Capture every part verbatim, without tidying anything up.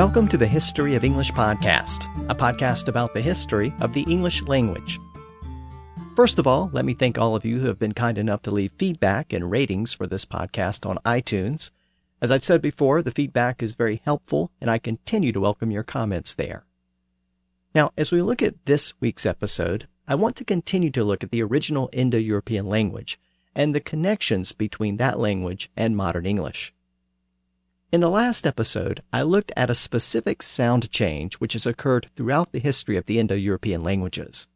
Welcome to the History of English podcast, a podcast about the history of the English language. First of all, let me thank all of you who have been kind enough to leave feedback and ratings for this podcast on iTunes. As I've said before, the feedback is very helpful, and I continue to welcome your comments there. Now, as we look at this week's episode, I want to continue to look at the original Indo-European language and the connections between that language and modern English. In the last episode, I looked at a specific sound change which has occurred throughout the history of the Indo-European languages.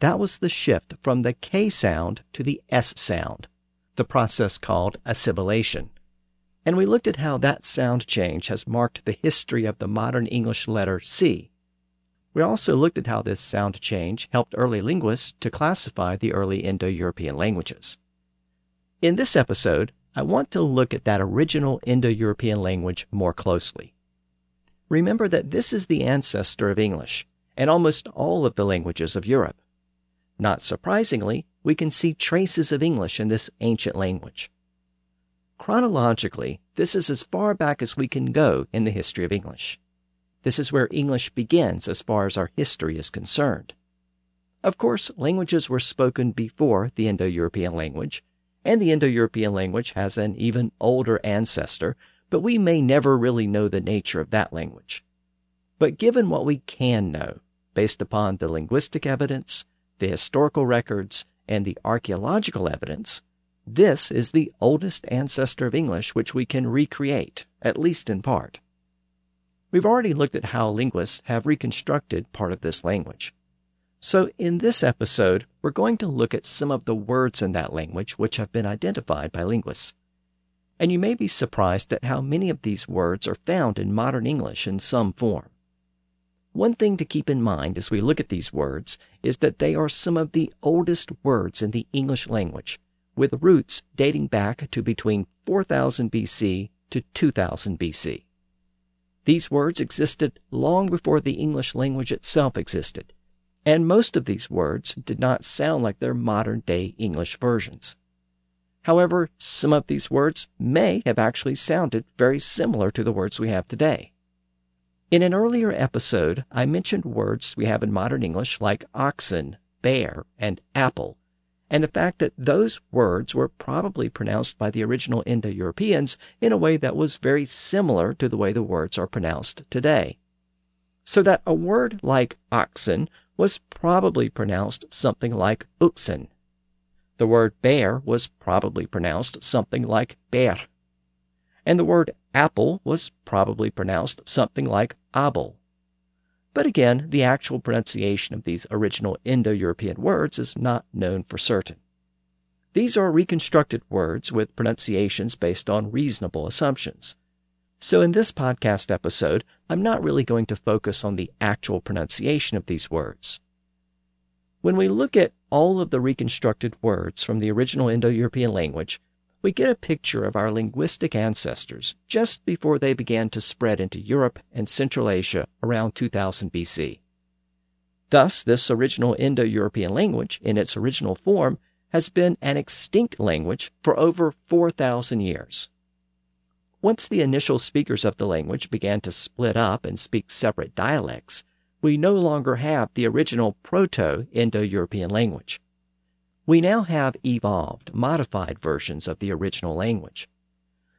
That was the shift from the K sound to the S sound, the process called assimilation. And we looked at how that sound change has marked the history of the modern English letter C. We also looked at how this sound change helped early linguists to classify the early Indo-European languages. In this episode, I want to look at that original Indo-European language more closely. Remember that this is the ancestor of English and almost all of the languages of Europe. Not surprisingly, we can see traces of English in this ancient language. Chronologically, this is as far back as we can go in the history of English. This is where English begins as far as our history is concerned. Of course, languages were spoken before the Indo-European language, and the Indo-European language has an even older ancestor, but we may never really know the nature of that language. But given what we can know, based upon the linguistic evidence, the historical records, and the archaeological evidence, this is the oldest ancestor of English which we can recreate, at least in part. We've already looked at how linguists have reconstructed part of this language. So in this episode, we're going to look at some of the words in that language which have been identified by linguists. And you may be surprised at how many of these words are found in modern English in some form. One thing to keep in mind as we look at these words is that they are some of the oldest words in the English language, with roots dating back to between four thousand B C to two thousand B C. These words existed long before the English language itself existed, and most of these words did not sound like their modern-day English versions. However, some of these words may have actually sounded very similar to the words we have today. In an earlier episode, I mentioned words we have in modern English like oxen, bear, and apple, and the fact that those words were probably pronounced by the original Indo-Europeans in a way that was very similar to the way the words are pronounced today. So that a word like oxen was probably pronounced something like uxen. The word bear was probably pronounced something like bear. And the word apple was probably pronounced something like abel. But again, the actual pronunciation of these original Indo-European words is not known for certain. These are reconstructed words with pronunciations based on reasonable assumptions. So in this podcast episode, I'm not really going to focus on the actual pronunciation of these words. When we look at all of the reconstructed words from the original Indo-European language, we get a picture of our linguistic ancestors just before they began to spread into Europe and Central Asia around two thousand B C. Thus, this original Indo-European language, in its original form, has been an extinct language for over four thousand years. Once the initial speakers of the language began to split up and speak separate dialects, we no longer have the original Proto-Indo-European language. We now have evolved, modified versions of the original language.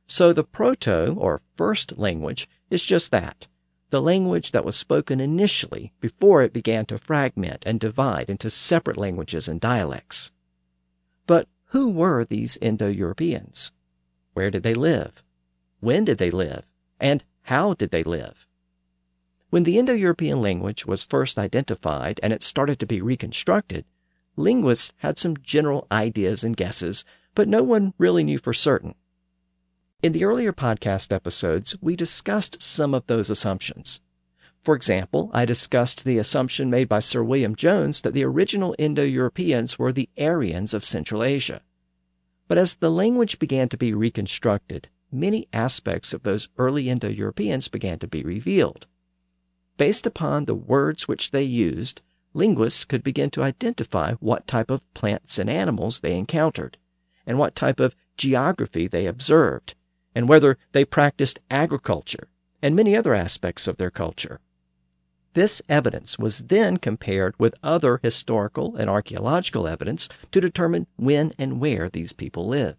So the Proto, or first language, is just that, the language that was spoken initially before it began to fragment and divide into separate languages and dialects. But who were these Indo-Europeans? Where did they live? When did they live, and how did they live? When the Indo-European language was first identified and it started to be reconstructed, linguists had some general ideas and guesses, but no one really knew for certain. In the earlier podcast episodes, we discussed some of those assumptions. For example, I discussed the assumption made by Sir William Jones that the original Indo-Europeans were the Aryans of Central Asia. But as the language began to be reconstructed, many aspects of those early Indo-Europeans began to be revealed. Based upon the words which they used, linguists could begin to identify what type of plants and animals they encountered, and what type of geography they observed, and whether they practiced agriculture, and many other aspects of their culture. This evidence was then compared with other historical and archaeological evidence to determine when and where these people lived.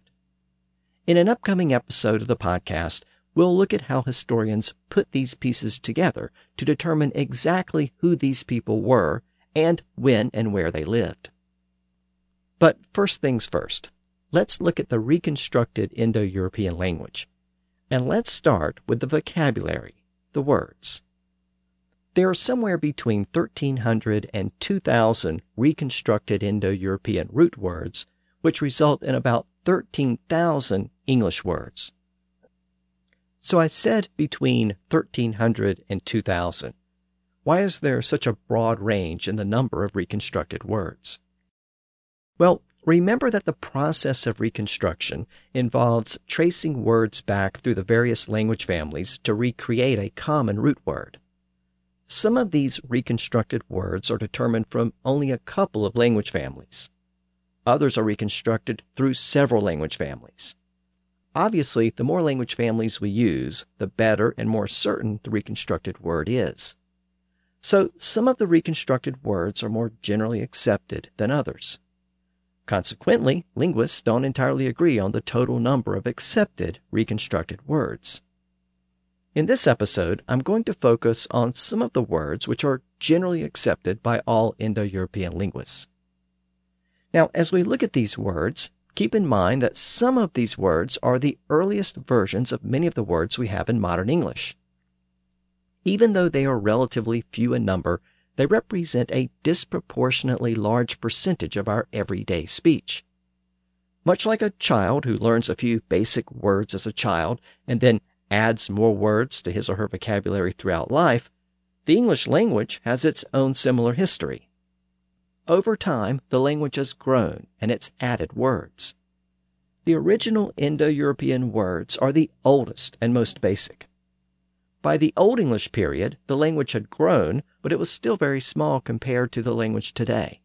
In an upcoming episode of the podcast, we'll look at how historians put these pieces together to determine exactly who these people were and when and where they lived. But first things first, let's look at the reconstructed Indo-European language. And let's start with the vocabulary, the words. There are somewhere between thirteen hundred and two thousand reconstructed Indo-European root words, which result in about thirteen thousand English words. So I said between thirteen hundred and two thousand. Why is there such a broad range in the number of reconstructed words? Well, remember that the process of reconstruction involves tracing words back through the various language families to recreate a common root word. Some of these reconstructed words are determined from only a couple of language families. Others are reconstructed through several language families. Obviously, the more language families we use, the better and more certain the reconstructed word is. So, some of the reconstructed words are more generally accepted than others. Consequently, linguists don't entirely agree on the total number of accepted reconstructed words. In this episode, I'm going to focus on some of the words which are generally accepted by all Indo-European linguists. Now, as we look at these words, keep in mind that some of these words are the earliest versions of many of the words we have in modern English. Even though they are relatively few in number, they represent a disproportionately large percentage of our everyday speech. Much like a child who learns a few basic words as a child and then adds more words to his or her vocabulary throughout life, the English language has its own similar history. Over time, the language has grown and it's added words. The original Indo-European words are the oldest and most basic. By the Old English period, the language had grown, but it was still very small compared to the language today.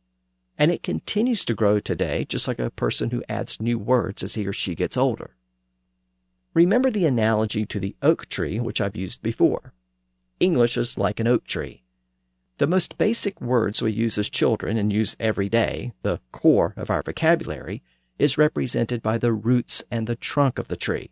And it continues to grow today, just like a person who adds new words as he or she gets older. Remember the analogy to the oak tree, which I've used before. English is like an oak tree. The most basic words we use as children and use every day, the core of our vocabulary, is represented by the roots and the trunk of the tree.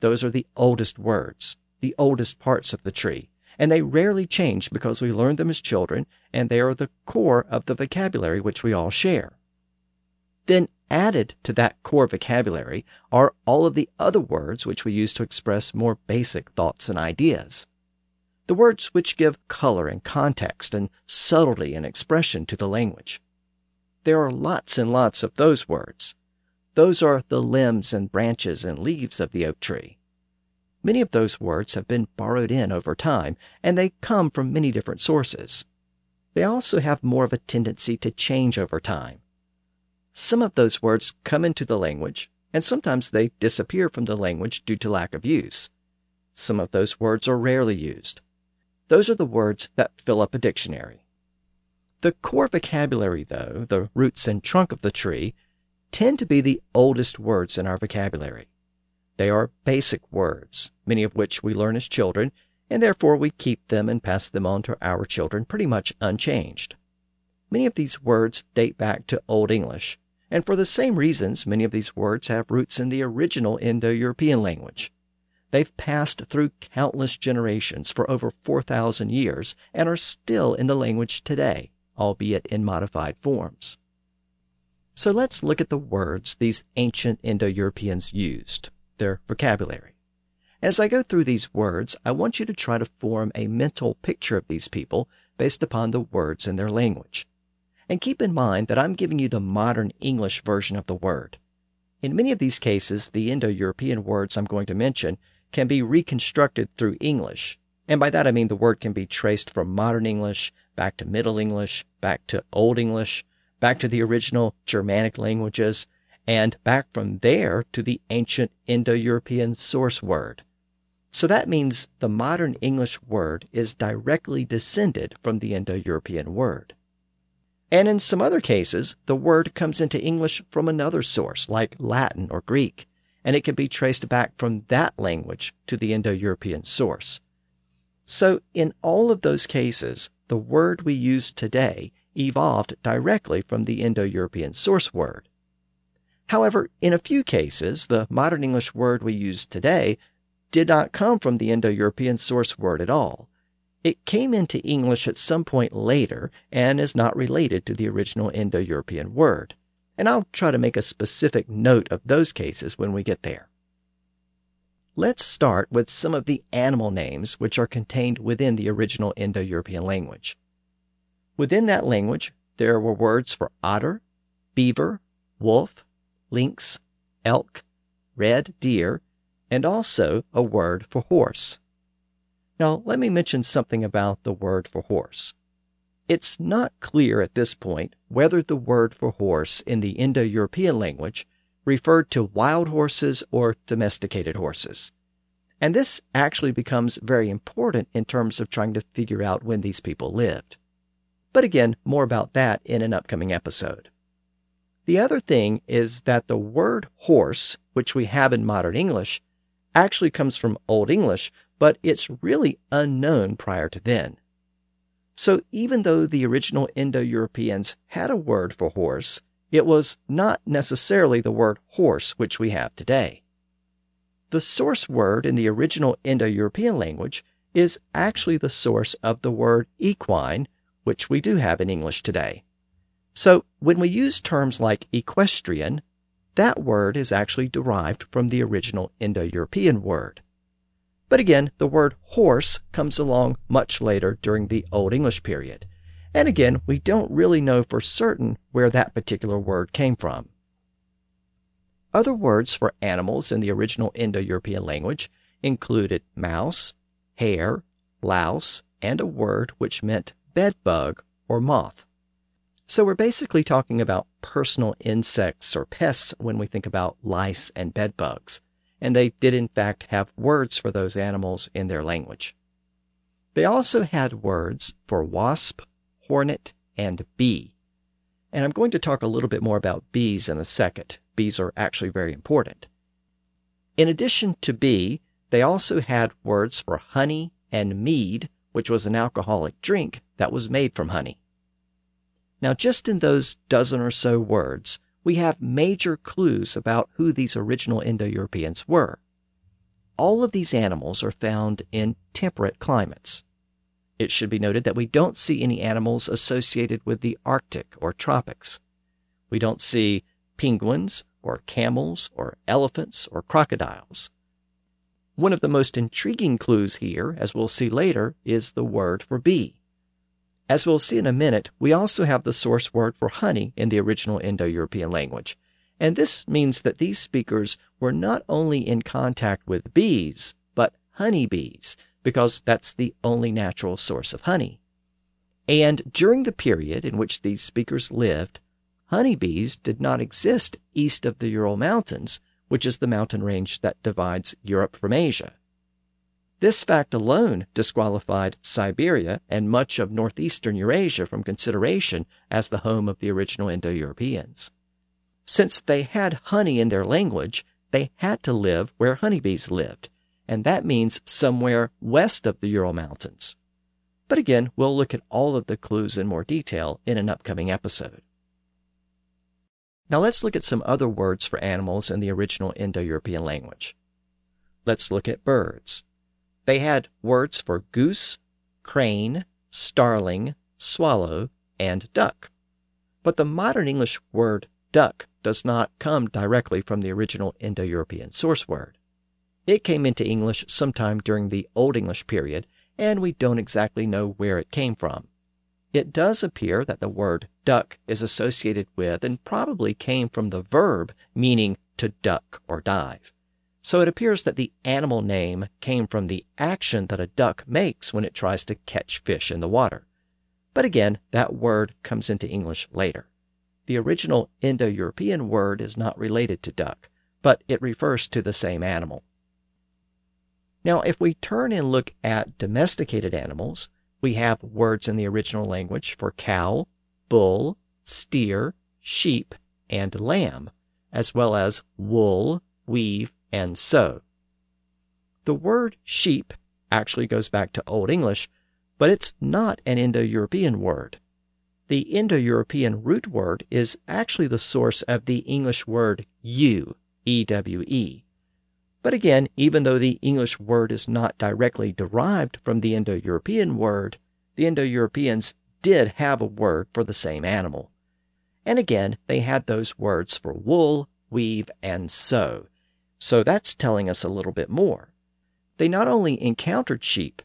Those are the oldest words, the oldest parts of the tree, and they rarely change because we learned them as children, and they are the core of the vocabulary which we all share. Then added to that core vocabulary are all of the other words which we use to express more basic thoughts and ideas. The words which give color and context and subtlety and expression to the language. There are lots and lots of those words. Those are the limbs and branches and leaves of the oak tree. Many of those words have been borrowed in over time, and they come from many different sources. They also have more of a tendency to change over time. Some of those words come into the language, and sometimes they disappear from the language due to lack of use. Some of those words are rarely used. Those are the words that fill up a dictionary. The core vocabulary, though, the roots and trunk of the tree, tend to be the oldest words in our vocabulary. They are basic words, many of which we learn as children, and therefore we keep them and pass them on to our children pretty much unchanged. Many of these words date back to Old English, and for the same reasons, many of these words have roots in the original Indo-European language. They've passed through countless generations for over four thousand years and are still in the language today, albeit in modified forms. So let's look at the words these ancient Indo-Europeans used, their vocabulary. As I go through these words, I want you to try to form a mental picture of these people based upon the words in their language. And keep in mind that I'm giving you the modern English version of the word. In many of these cases, the Indo-European words I'm going to mention can be reconstructed through English. And by that I mean the word can be traced from modern English, back to Middle English, back to Old English, back to the original Germanic languages, and back from there to the ancient Indo-European source word. So that means the modern English word is directly descended from the Indo-European word. And in some other cases, the word comes into English from another source, like Latin or Greek, and it can be traced back from that language to the Indo-European source. So in all of those cases, the word we use today evolved directly from the Indo-European source word. However, in a few cases, the modern English word we use today did not come from the Indo-European source word at all. It came into English at some point later and is not related to the original Indo-European word. And I'll try to make a specific note of those cases when we get there. Let's start with some of the animal names which are contained within the original Indo-European language. Within that language, there were words for otter, beaver, wolf, lynx, elk, red deer, and also a word for horse. Now, let me mention something about the word for horse. It's not clear at this point whether the word for horse in the Indo-European language referred to wild horses or domesticated horses. And this actually becomes very important in terms of trying to figure out when these people lived. But again, more about that in an upcoming episode. The other thing is that the word horse, which we have in modern English, actually comes from Old English, but it's really unknown prior to then. So even though the original Indo-Europeans had a word for horse, it was not necessarily the word horse which we have today. The source word in the original Indo-European language is actually the source of the word equine, which we do have in English today. So when we use terms like equestrian, that word is actually derived from the original Indo-European word. But again, the word horse comes along much later during the Old English period. And again, we don't really know for certain where that particular word came from. Other words for animals in the original Indo-European language included mouse, hare, louse, and a word which meant bedbug or moth. So we're basically talking about personal insects or pests when we think about lice and bedbugs, and they did in fact have words for those animals in their language. They also had words for wasp, hornet, and bee. And I'm going to talk a little bit more about bees in a second. Bees are actually very important. In addition to bee, they also had words for honey and mead, which was an alcoholic drink that was made from honey. Now, just in those dozen or so words, we have major clues about who these original Indo-Europeans were. All of these animals are found in temperate climates. It should be noted that we don't see any animals associated with the Arctic or tropics. We don't see penguins or camels or elephants or crocodiles. One of the most intriguing clues here, as we'll see later, is the word for bee. As we'll see in a minute, we also have the source word for honey in the original Indo-European language. And this means that these speakers were not only in contact with bees, but honeybees, because that's the only natural source of honey. And during the period in which these speakers lived, honeybees did not exist east of the Ural Mountains, which is the mountain range that divides Europe from Asia. This fact alone disqualified Siberia and much of northeastern Eurasia from consideration as the home of the original Indo-Europeans. Since they had honey in their language, they had to live where honeybees lived, and that means somewhere west of the Ural Mountains. But again, we'll look at all of the clues in more detail in an upcoming episode. Now let's look at some other words for animals in the original Indo-European language. Let's look at birds. They had words for goose, crane, starling, swallow, and duck. But the modern English word duck does not come directly from the original Indo-European source word. It came into English sometime during the Old English period, and we don't exactly know where it came from. It does appear that the word duck is associated with and probably came from the verb meaning to duck or dive. So it appears that the animal name came from the action that a duck makes when it tries to catch fish in the water. But again, that word comes into English later. The original Indo-European word is not related to duck, but it refers to the same animal. Now, if we turn and look at domesticated animals, we have words in the original language for cow, bull, steer, sheep, and lamb, as well as wool, weave, and sew. The word sheep actually goes back to Old English, but it's not an Indo-European word. The Indo-European root word is actually the source of the English word ewe, E W E. But again, even though the English word is not directly derived from the Indo-European word, the Indo-Europeans did have a word for the same animal. And again, they had those words for wool, weave, and sew. So that's telling us a little bit more. They not only encountered sheep,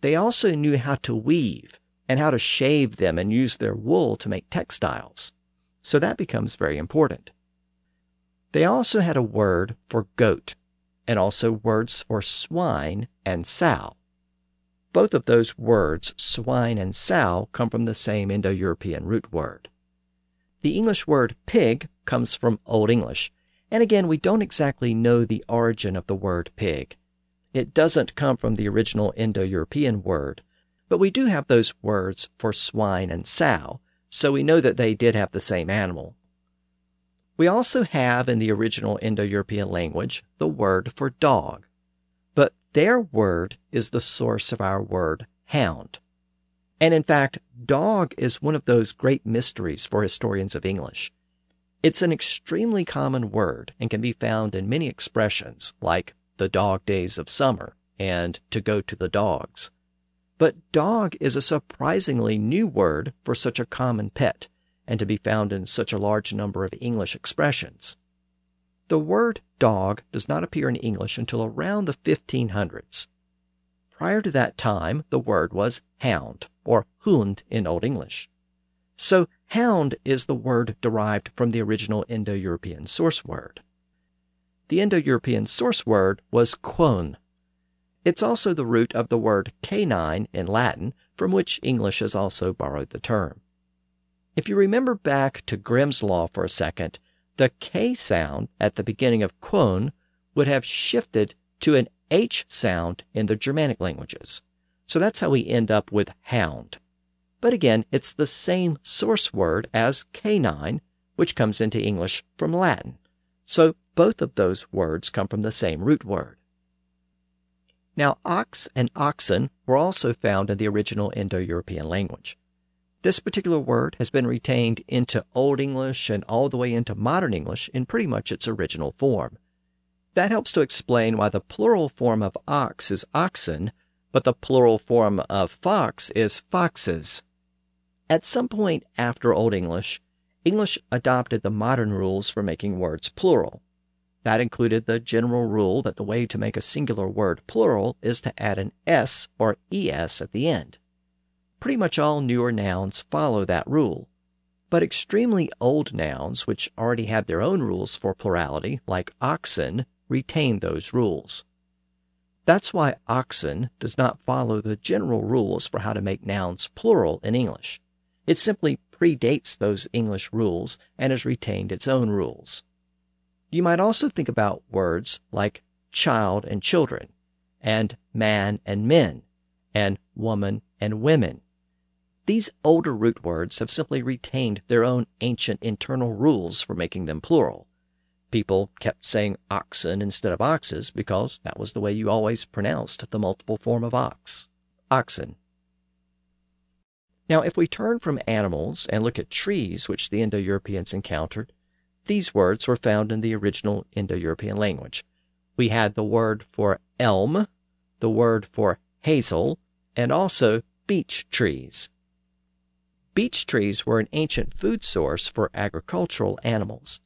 they also knew how to weave and how to shave them and use their wool to make textiles. So that becomes very important. They also had a word for goat, and also words for swine and sow. Both of those words, swine and sow, come from the same Indo-European root word. The English word pig comes from Old English, and again, we don't exactly know the origin of the word pig. It doesn't come from the original Indo-European word, but we do have those words for swine and sow, so we know that they did have the same animal. We also have in the original Indo-European language the word for dog, but their word is the source of our word hound. And in fact, dog is one of those great mysteries for historians of English. It's an extremely common word and can be found in many expressions like the dog days of summer and to go to the dogs. But dog is a surprisingly new word for such a common pet, and to be found in such a large number of English expressions. The word dog does not appear in English until around the fifteen hundreds. Prior to that time, the word was hound, or hund in Old English. So hound is the word derived from the original Indo-European source word. The Indo-European source word was quone. It's also the root of the word canine in Latin, from which English has also borrowed the term. If you remember back to Grimm's Law for a second, the K sound at the beginning of quone would have shifted to an H sound in the Germanic languages. So that's how we end up with hound. But again, it's the same source word as canine, which comes into English from Latin. So both of those words come from the same root word. Now, ox and oxen were also found in the original Indo-European language. This particular word has been retained into Old English and all the way into Modern English in pretty much its original form. That helps to explain why the plural form of ox is oxen, but the plural form of fox is foxes. At some point after Old English, English adopted the modern rules for making words plural. That included the general rule that the way to make a singular word plural is to add an S or E S at the end. Pretty much all newer nouns follow that rule, but extremely old nouns, which already had their own rules for plurality, like oxen, retain those rules. That's why oxen does not follow the general rules for how to make nouns plural in English. It simply predates those English rules and has retained its own rules. You might also think about words like child and children, and man and men, and woman and women. These older root words have simply retained their own ancient internal rules for making them plural. People kept saying oxen instead of oxes because that was the way you always pronounced the multiple form of ox, oxen. Now, if we turn from animals and look at trees, which the Indo-Europeans encountered, these words were found in the original Indo-European language. We had the word for elm, the word for hazel, and also beech trees. Beech trees were an ancient food source for agricultural animals.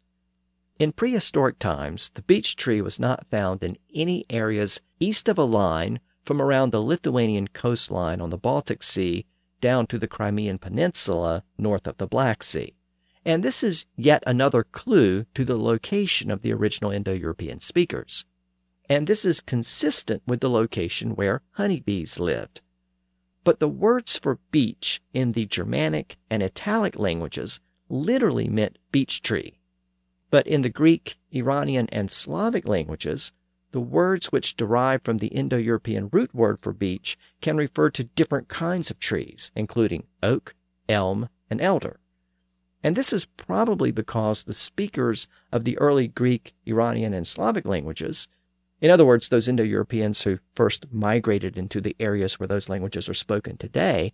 In prehistoric times, the beech tree was not found in any areas east of a line from around the Lithuanian coastline on the Baltic Sea down to the Crimean Peninsula north of the Black Sea. And this is yet another clue to the location of the original Indo-European speakers. And this is consistent with the location where honeybees lived. But the words for beech in the Germanic and Italic languages literally meant beech tree. But in the Greek, Iranian, and Slavic languages, the words which derive from the Indo-European root word for beech can refer to different kinds of trees, including oak, elm, and elder. And this is probably because the speakers of the early Greek, Iranian, and Slavic languages In other words, those Indo-Europeans who first migrated into the areas where those languages are spoken today,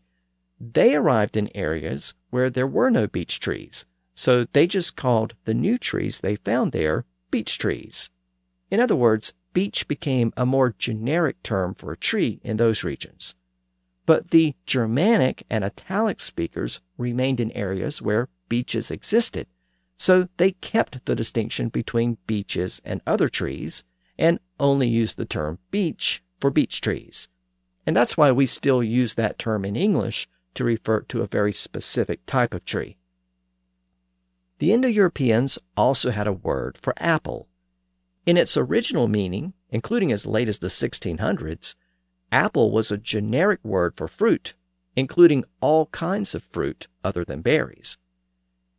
they arrived in areas where there were no beech trees, so they just called the new trees they found there beech trees. In other words, beech became a more generic term for a tree in those regions. But the Germanic and Italic speakers remained in areas where beeches existed, so they kept the distinction between beeches and other trees and only used the term beech for beech trees. And that's why we still use that term in English to refer to a very specific type of tree. The Indo-Europeans also had a word for apple. In its original meaning, including as late as the sixteen hundreds, apple was a generic word for fruit, including all kinds of fruit other than berries.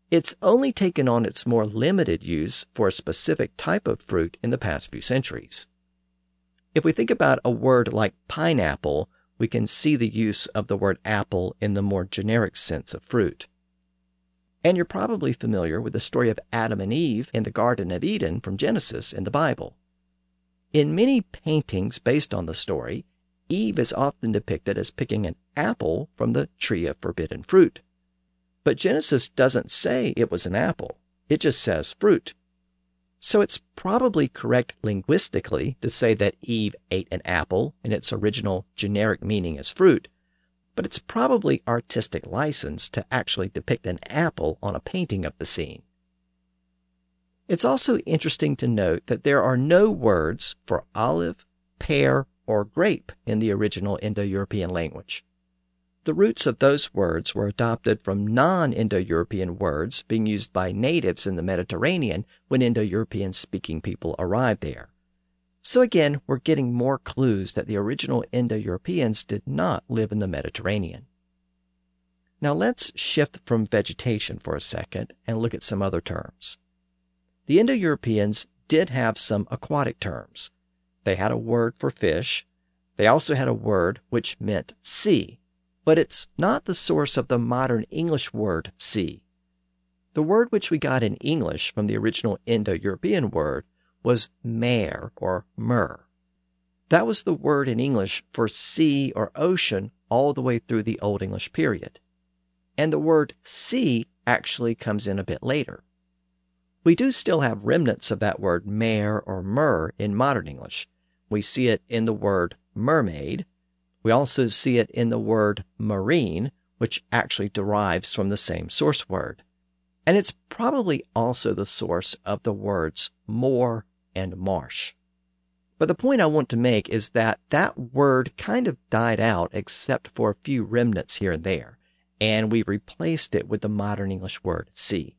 It's only taken on its more limited use for a specific type of fruit in the past few centuries. If we think about a word like pineapple, we can see the use of the word apple in the more generic sense of fruit. And you're probably familiar with the story of Adam and Eve in the Garden of Eden from Genesis in the Bible. In many paintings based on the story, Eve is often depicted as picking an apple from the tree of forbidden fruit. But Genesis doesn't say it was an apple. It just says fruit. So it's probably correct linguistically to say that Eve ate an apple in its original generic meaning as fruit, but it's probably artistic license to actually depict an apple on a painting of the scene. It's also interesting to note that there are no words for olive, pear, or grape in the original Indo-European language. The roots of those words were adopted from non-Indo-European words being used by natives in the Mediterranean when Indo-European-speaking people arrived there. So again, we're getting more clues that the original Indo-Europeans did not live in the Mediterranean. Now let's shift from vegetation for a second and look at some other terms. The Indo-Europeans did have some aquatic terms. They had a word for fish. They also had a word which meant sea, but it's not the source of the modern English word sea. The word which we got in English from the original Indo-European word was mare or mer. That was the word in English for sea or ocean all the way through the Old English period. And the word sea actually comes in a bit later. We do still have remnants of that word mare or mer in modern English. We see it in the word mermaid. We also see it in the word marine, which actually derives from the same source word. And it's probably also the source of the words moor and marsh. But the point I want to make is that that word kind of died out except for a few remnants here and there, and we replaced it with the modern English word sea.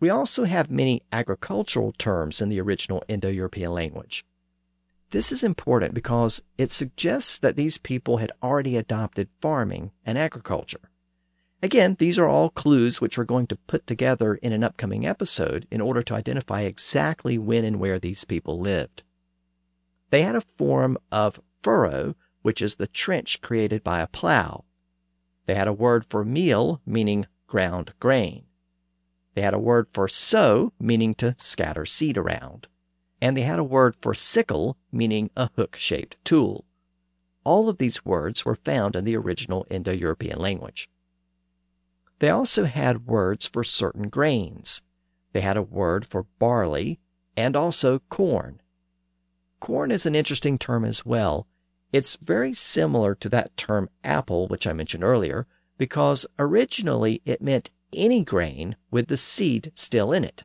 We also have many agricultural terms in the original Indo-European language. This is important because it suggests that these people had already adopted farming and agriculture. Again, these are all clues which we're going to put together in an upcoming episode in order to identify exactly when and where these people lived. They had a form of furrow, which is the trench created by a plow. They had a word for meal, meaning ground grain. They had a word for sow, meaning to scatter seed around. And they had a word for sickle, meaning a hook-shaped tool. All of these words were found in the original Indo-European language. They also had words for certain grains. They had a word for barley and also corn. Corn is an interesting term as well. It's very similar to that term apple, which I mentioned earlier, because originally it meant any grain with the seed still in it.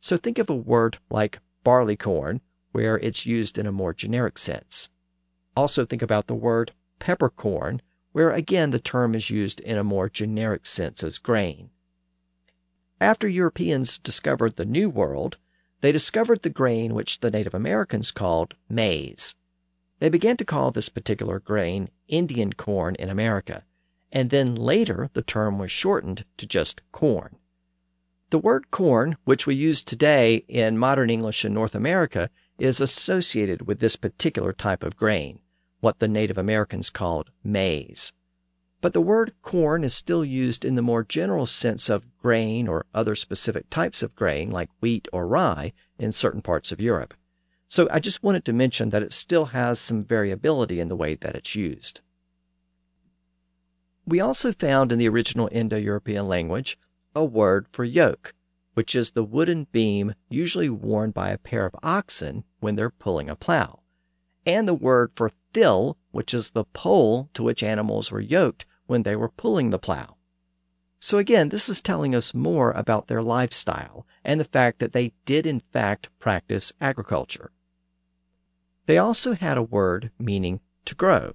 So think of a word like barley corn, where it's used in a more generic sense. Also think about the word peppercorn, where again the term is used in a more generic sense as grain. After Europeans discovered the New World, they discovered the grain which the Native Americans called maize. They began to call this particular grain Indian corn in America, and then later the term was shortened to just corn. The word corn, which we use today in modern English in North America, is associated with this particular type of grain, what the Native Americans called maize. But the word corn is still used in the more general sense of grain or other specific types of grain like wheat or rye in certain parts of Europe. So I just wanted to mention that it still has some variability in the way that it's used. We also found in the original Indo-European language a word for yoke, which is the wooden beam usually worn by a pair of oxen when they're pulling a plow, and the word for thill, which is the pole to which animals were yoked when they were pulling the plow. So again, this is telling us more about their lifestyle and the fact that they did in fact practice agriculture. They also had a word meaning to grow.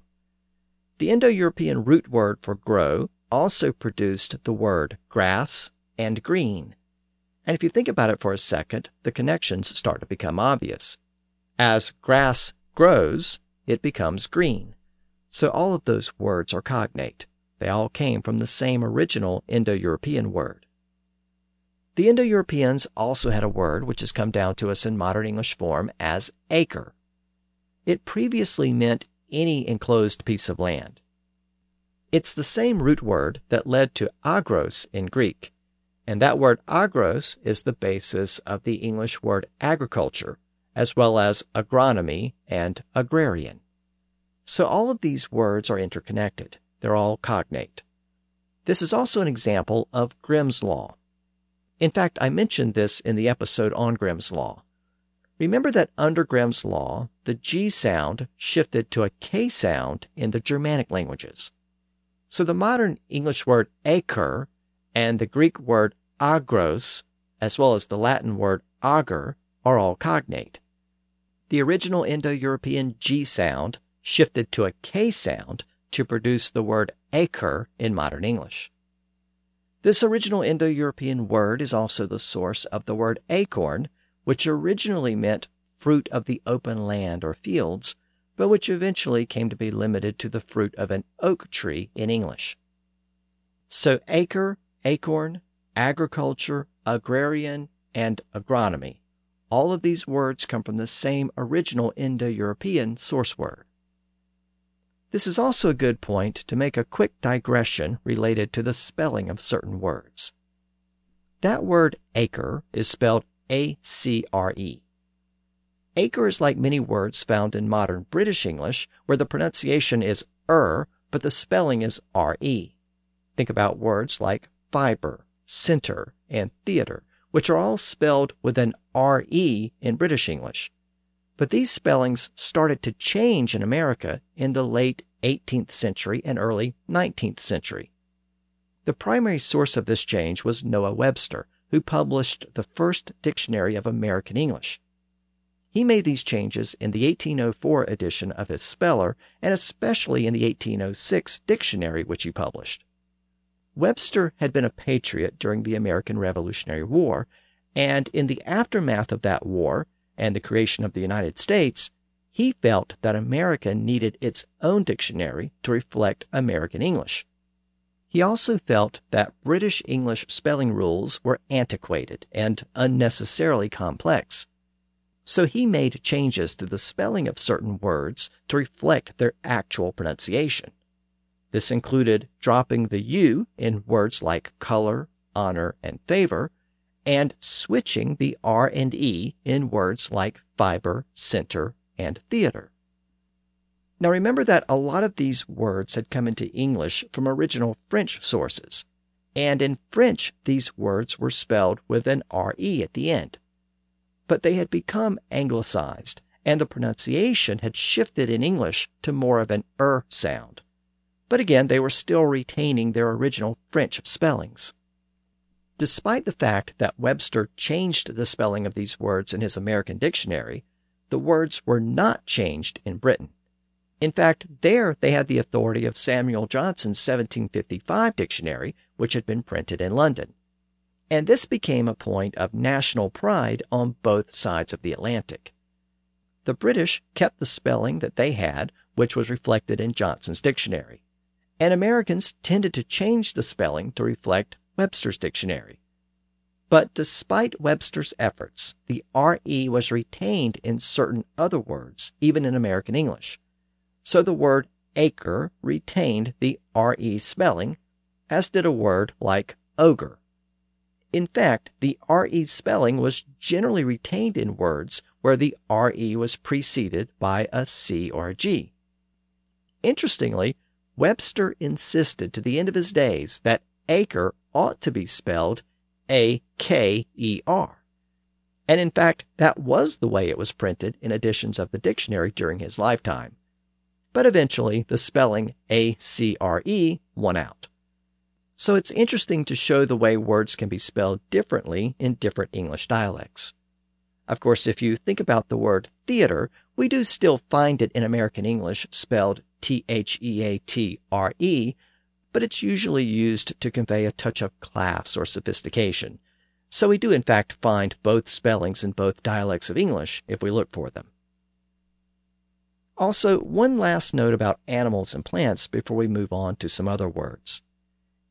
The Indo-European root word for grow also produced the word grass and green. And if you think about it for a second, the connections start to become obvious. As grass grows, it becomes green. So all of those words are cognate. They all came from the same original Indo-European word. The Indo-Europeans also had a word which has come down to us in modern English form as acre. It previously meant any enclosed piece of land. It's the same root word that led to agros in Greek, and that word agros is the basis of the English word agriculture, as well as agronomy and agrarian. So all of these words are interconnected. They're all cognate. This is also an example of Grimm's Law. In fact, I mentioned this in the episode on Grimm's Law. Remember that under Grimm's Law, the G sound shifted to a K sound in the Germanic languages. So the modern English word acre and the Greek word agros, as well as the Latin word ager, are all cognate. The original Indo-European G sound shifted to a K sound to produce the word acre in modern English. This original Indo-European word is also the source of the word acorn, which originally meant fruit of the open land or fields, but which eventually came to be limited to the fruit of an oak tree in English. So acre, acorn, agriculture, agrarian, and agronomy. All of these words come from the same original Indo-European source word. This is also a good point to make a quick digression related to the spelling of certain words. That word acre is spelled A C R E. Acre is like many words found in modern British English, where the pronunciation is er, but the spelling is R E. Think about words like fiber, center, and theater, which are all spelled with an R E in British English. But these spellings started to change in America in the late eighteenth century and early nineteenth century. The primary source of this change was Noah Webster, who published the first dictionary of American English. He made these changes in the eighteen oh four edition of his Speller, and especially in the eighteen oh six dictionary which he published. Webster had been a patriot during the American Revolutionary War, and in the aftermath of that war, and the creation of the United States, he felt that America needed its own dictionary to reflect American English. He also felt that British English spelling rules were antiquated and unnecessarily complex. So he made changes to the spelling of certain words to reflect their actual pronunciation. This included dropping the U in words like color, honor, and favor, and switching the R and E in words like fiber, center, and theater. Now remember that a lot of these words had come into English from original French sources, and in French these words were spelled with an R E at the end. But they had become anglicized, and the pronunciation had shifted in English to more of an er sound. But again, they were still retaining their original French spellings. Despite the fact that Webster changed the spelling of these words in his American dictionary, the words were not changed in Britain. In fact, there they had the authority of Samuel Johnson's seventeen fifty-five dictionary, which had been printed in London. And this became a point of national pride on both sides of the Atlantic. The British kept the spelling that they had, which was reflected in Johnson's dictionary, and Americans tended to change the spelling to reflect Webster's dictionary. But despite Webster's efforts, the R E was retained in certain other words, even in American English. So the word acre retained the R E spelling, as did a word like ogre. In fact, the R E spelling was generally retained in words where the R E was preceded by a C or a G. Interestingly, Webster insisted to the end of his days that acre ought to be spelled A K E R. And in fact, that was the way it was printed in editions of the dictionary during his lifetime. But eventually, the spelling A C R E won out. So it's interesting to show the way words can be spelled differently in different English dialects. Of course, if you think about the word theater, we do still find it in American English spelled T H E A T R E, but it's usually used to convey a touch of class or sophistication. So we do in fact find both spellings in both dialects of English if we look for them. Also, one last note about animals and plants before we move on to some other words.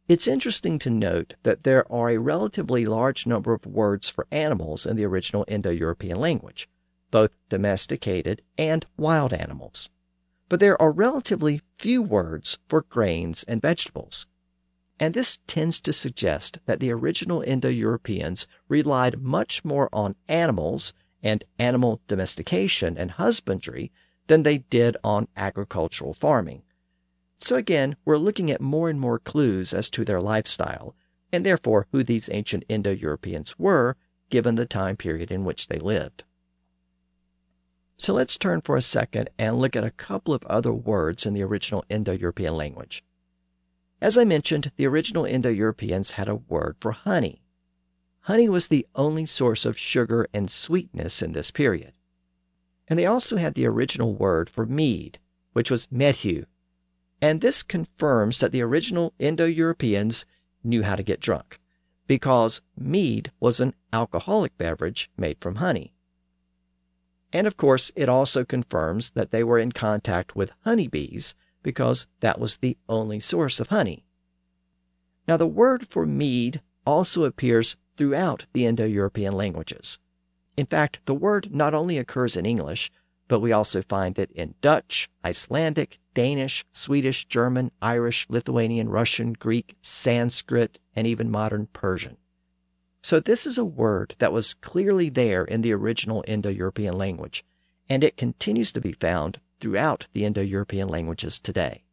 It's interesting to note that there are a relatively large number of words for animals in the original Indo-European language, both domesticated and wild animals. But there are relatively few words for grains and vegetables. And this tends to suggest that the original Indo-Europeans relied much more on animals and animal domestication and husbandry than they did on agricultural farming. So again, we're looking at more and more clues as to their lifestyle, and therefore who these ancient Indo-Europeans were, given the time period in which they lived. So let's turn for a second and look at a couple of other words in the original Indo-European language. As I mentioned, the original Indo-Europeans had a word for honey. Honey was the only source of sugar and sweetness in this period. And they also had the original word for mead, which was methu. And this confirms that the original Indo-Europeans knew how to get drunk, because mead was an alcoholic beverage made from honey. And of course, it also confirms that they were in contact with honeybees, because that was the only source of honey. Now, the word for mead also appears throughout the Indo-European languages. In fact, the word not only occurs in English, but we also find it in Dutch, Icelandic, Danish, Swedish, German, Irish, Lithuanian, Russian, Greek, Sanskrit, and even modern Persian. So this is a word that was clearly there in the original Indo-European language, and it continues to be found throughout the Indo-European languages today.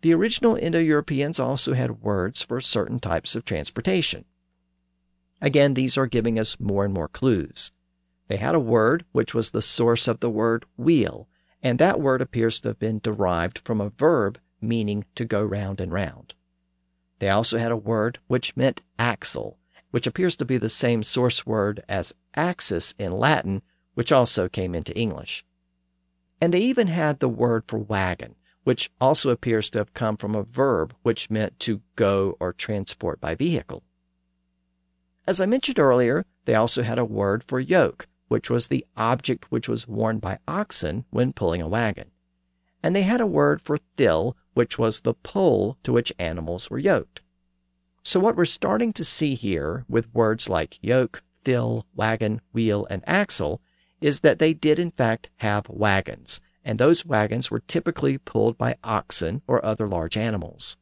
The original Indo-Europeans also had words for certain types of transportation. Again, these are giving us more and more clues. They had a word which was the source of the word wheel, and that word appears to have been derived from a verb meaning to go round and round. They also had a word which meant axle, which appears to be the same source word as axis in Latin, which also came into English. And they even had the word for wagon, which also appears to have come from a verb which meant to go or transport by vehicle. As I mentioned earlier, they also had a word for yoke, which was the object which was worn by oxen when pulling a wagon. And they had a word for thill, which was the pole to which animals were yoked. So what we're starting to see here with words like yoke, thill, wagon, wheel, and axle is that they did in fact have wagons, and those wagons were typically pulled by oxen or other large animals.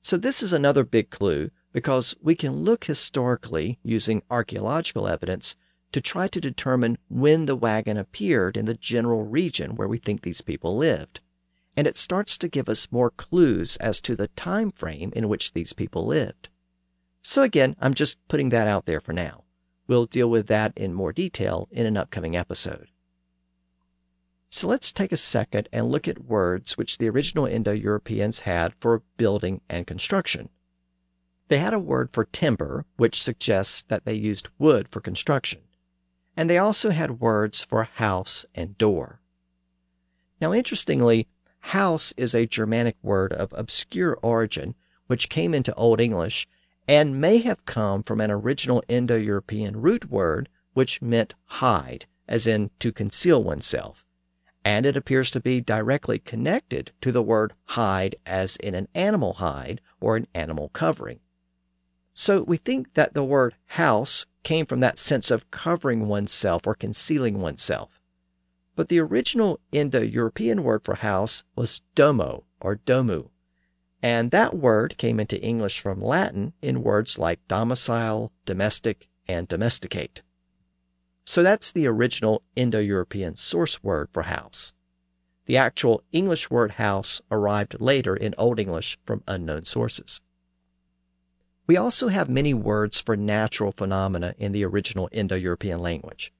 So this is another big clue, because we can look historically using archaeological evidence to try to determine when the wagon appeared in the general region where we think these people lived. And it starts to give us more clues as to the time frame in which these people lived. So again, I'm just putting that out there for now. We'll deal with that in more detail in an upcoming episode. So let's take a second and look at words which the original Indo-Europeans had for building and construction. They had a word for timber, which suggests that they used wood for construction. And they also had words for house and door. Now, interestingly, house is a Germanic word of obscure origin, which came into Old English and may have come from an original Indo-European root word, which meant hide, as in to conceal oneself. And it appears to be directly connected to the word hide, as in an animal hide or an animal covering. So we think that the word house came from that sense of covering oneself or concealing oneself. But the original Indo-European word for house was domo or domu, and that word came into English from Latin in words like domicile, domestic, and domesticate. So that's the original Indo-European source word for house. The actual English word house arrived later in Old English from unknown sources. We also have many words for natural phenomena in the original Indo-European language.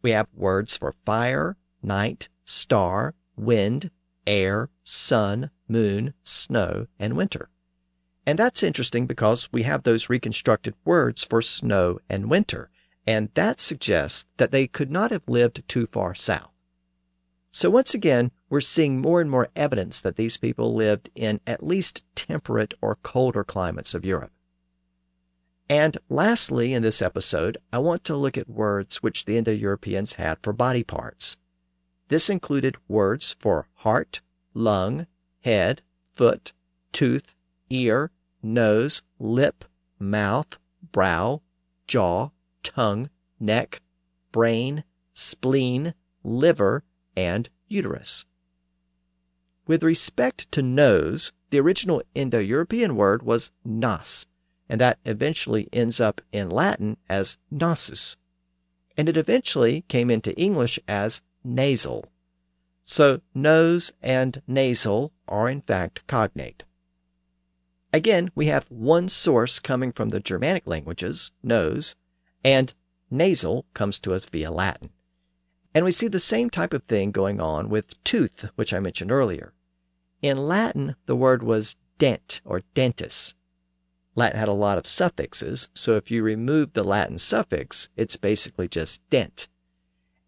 We have words for fire, night, star, wind, air, sun, moon, snow, and winter. And that's interesting because we have those reconstructed words for snow and winter, and that suggests that they could not have lived too far south. So once again, we're seeing more and more evidence that these people lived in at least temperate or colder climates of Europe. And lastly, in this episode, I want to look at words which the Indo-Europeans had for body parts. This included words for heart, lung, head, foot, tooth, ear, nose, lip, mouth, brow, jaw, tongue, neck, brain, spleen, liver, and uterus. With respect to nose, the original Indo-European word was nos, and that eventually ends up in Latin as nosus, and it eventually came into English as nasal. So nose and nasal are in fact cognate. Again, we have one source coming from the Germanic languages, nose, and nasal comes to us via Latin. And we see the same type of thing going on with tooth, which I mentioned earlier. In Latin, the word was dent or dentus. Latin had a lot of suffixes, so if you remove the Latin suffix, it's basically just dent.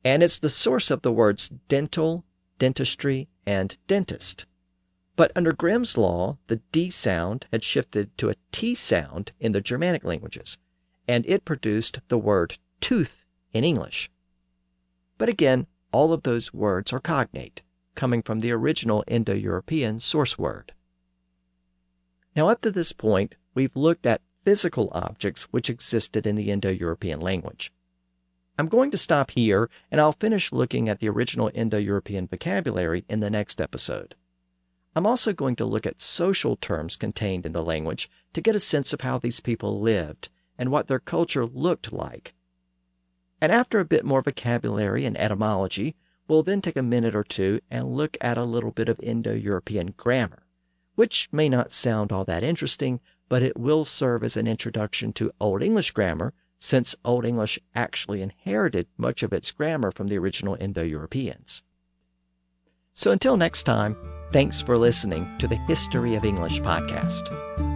And it's the source of the words dental, dentistry, and dentist. But under Grimm's law, the D sound had shifted to a T sound in the Germanic languages, and it produced the word tooth in English. But again, all of those words are cognate, coming from the original Indo-European source word. Now, up to this point, we've looked at physical objects which existed in the Indo-European language. I'm going to stop here, and I'll finish looking at the original Indo-European vocabulary in the next episode. I'm also going to look at social terms contained in the language to get a sense of how these people lived and what their culture looked like. And after a bit more vocabulary and etymology, we'll then take a minute or two and look at a little bit of Indo-European grammar, which may not sound all that interesting, but it will serve as an introduction to Old English grammar, since Old English actually inherited much of its grammar from the original Indo-Europeans. So until next time, thanks for listening to the History of English podcast.